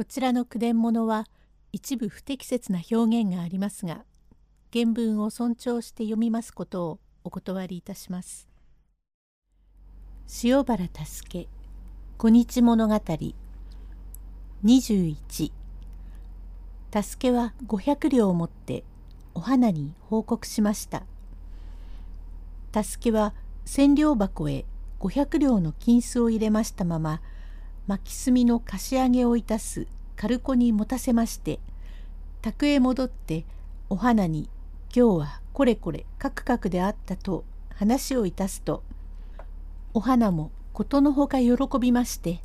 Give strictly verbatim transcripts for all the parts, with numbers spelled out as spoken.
こちらの句伝物は一部不適切な表現がありますが、原文を尊重して読みますことをお断りいたします。塩原太助小日物語にじゅういち。太助はごひゃくりょうを持ってお花に報告しました。太助は千両箱へごひゃくりょうの金子を入れましたまま、巻き炭の貸し上げをいたす軽子に持たせまして、宅へ戻ってお花に今日はこれこれカクカクであったと話をいたすと、お花もことのほか喜びまして、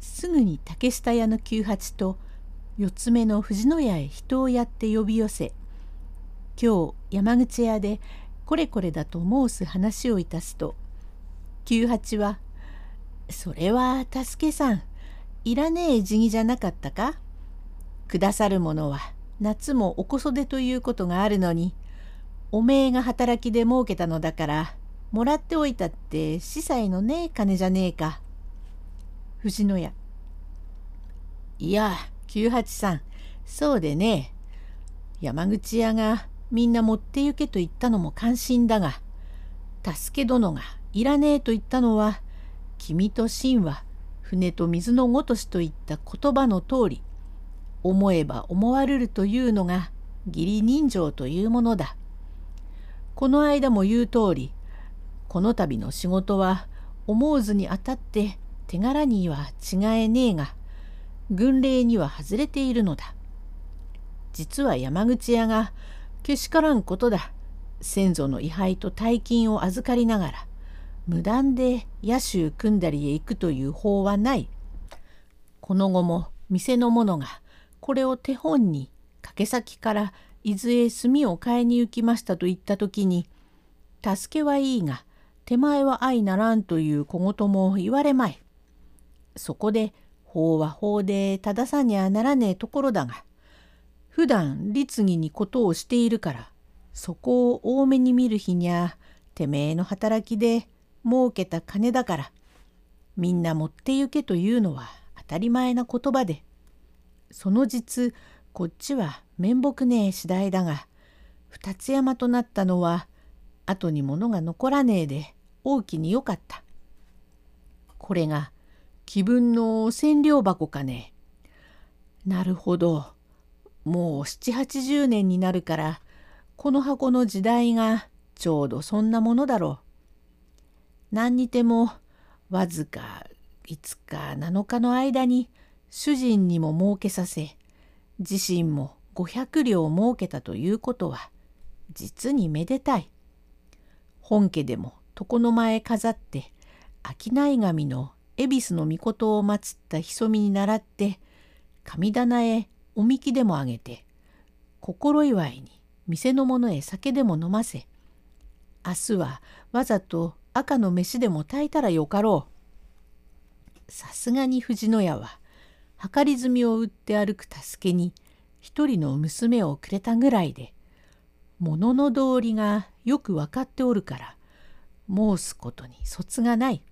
すぐに竹下屋の久八と四つ目の藤野屋へ人をやって呼び寄せ、今日山口屋でこれこれだと申す話をいたすと、久八は「それは太助さん、いらねえ地着じゃなかったか。くださるものは夏もおこそでということがあるのに、おめえが働きで儲けたのだから、もらっておいたって司祭のねえ金じゃねえか。」藤野屋「いや、久八さん、そうでねえ。山口屋がみんな持って行けと言ったのも感心だが、太助殿がいらねえと言ったのは、君と芯は船と水のごとしと言った言葉の通り、思えば思われるというのが義理人情というものだ。この間も言う通り、この度の仕事は思うずにあたって手柄には違えねえが、軍令には外れているのだ。実は山口屋がけしからんことだ、先祖の位牌と大金を預かりながら、無断で野州組んだりへ行くという法はない。この後も店の者がこれを手本に掛先から伊豆へ炭を買いに行きましたと言った時に、助けはいいが手前は相ならんという小言も言われまい。そこで法は法で正さにゃならねえところだが、普段律儀にことをしているから、そこを多めに見る日にゃ、てめえの働きで儲けた金だから、みんな持って行けというのは当たり前な言葉で、その実、こっちは面目ねえ次第だが、二つ山となったのは、後に物が残らねえで、大きによかった。これが、紀文の千両箱かね。なるほど。もう七八十年になるから、この箱の時代がちょうどそんなものだろう。何にても、わずかいつかなのかの間に主人にも儲けさせ、自身も五百両儲けたということは、実にめでたい。本家でも床の間へ飾って、商い神の恵比寿の御事を祀った潜みに倣って、神棚へ、おみきでもあげて、心祝いに店の者へ酒でも飲ませ、明日はわざと赤の飯でも炊いたらよかろう。さすがに藤野屋は、計り積みを売って歩く助けに、一人の娘をくれたぐらいで、物の道理がよく分かっておるから、申すことに卒がない。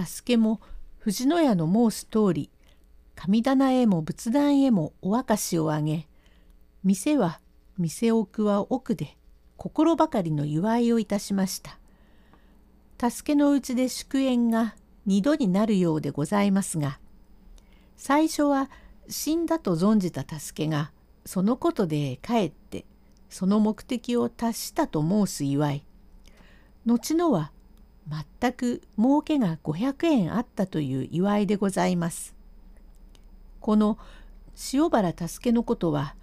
助けも藤野屋の申す通り、神棚へも仏壇へもお沸かしをあげ、店は店奥は奥で心ばかりの祝いをいたしました。助けのうちで祝宴が二度になるようでございますが、最初は死んだと存じた助けがそのことで帰ってその目的を達したと申す祝い、後のは全く儲けがごひゃくえんあったという祝いでございます。この塩原太助のことは、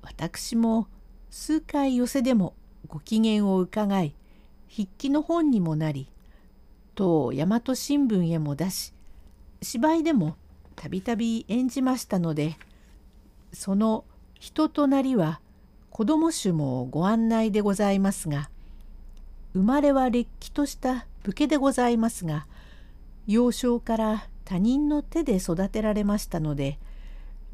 私も数回寄せでもご機嫌を伺い、筆記の本にもなり、当大和新聞へも出し、芝居でもたびたび演じましたので、その人となりは子供種もご案内でございますが、生まれはれっきとした武家でございますが、幼少から他人の手で育てられましたので、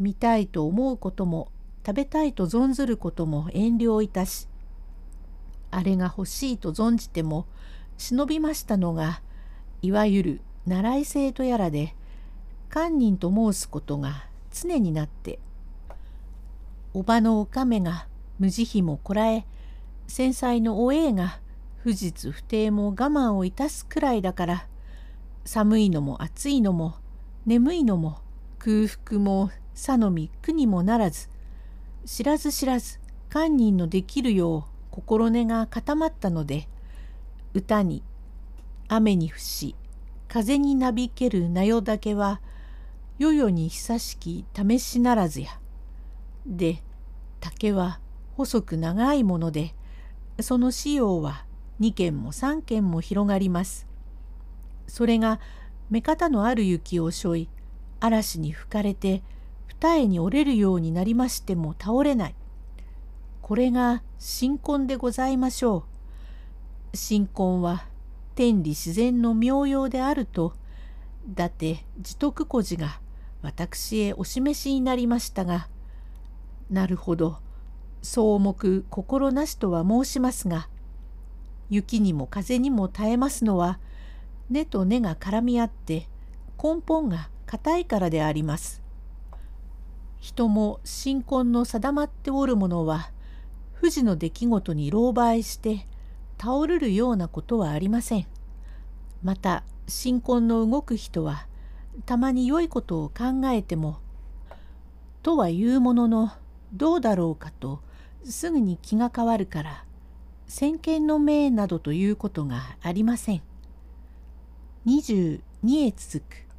見たいと思うことも食べたいと存ずることも遠慮いたし、あれが欲しいと存じても忍びましたのが、いわゆる習い生とやらで、堪忍と申すことが常になって、おばのおかめが無慈悲もこらえ、繊細のおえいが不実不定も我慢をいたすくらいだから、寒いのも暑いのも眠いのも空腹もさのみ苦にもならず、知らず知らず堪忍のできるよう心根が固まったので、歌に雨に伏し風になびけるなよだけはよよに久しき試しならずや。で竹は細く長いもので、その使用はにけんもさんけんも広がります。それが目方のある雪を背負い、嵐に吹かれて二重に折れるようになりましても倒れない。これが神婚でございましょう。神婚は天理自然の妙用であると、伊達持徳古事が私へお示しになりましたが、なるほど、そう重く心なしとは申しますが、雪にも風にも耐えますのは、根と根が絡み合って根本が固いからであります。人も神婚の定まっておるものは、不時の出来事に狼狽して倒れるようなことはありません。また神婚の動く人は、たまに良いことを考えても、とは言うもののどうだろうかとすぐに気が変わるから、先見の明などということがありません。にじゅうにへ続く。